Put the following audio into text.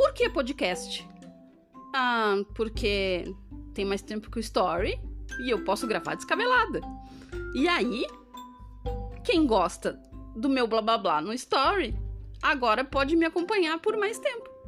Por que podcast? Ah, porque tem mais tempo que o Story e eu posso gravar descabelada. E aí, quem gosta do meu blá blá blá no Story, agora pode me acompanhar por mais tempo.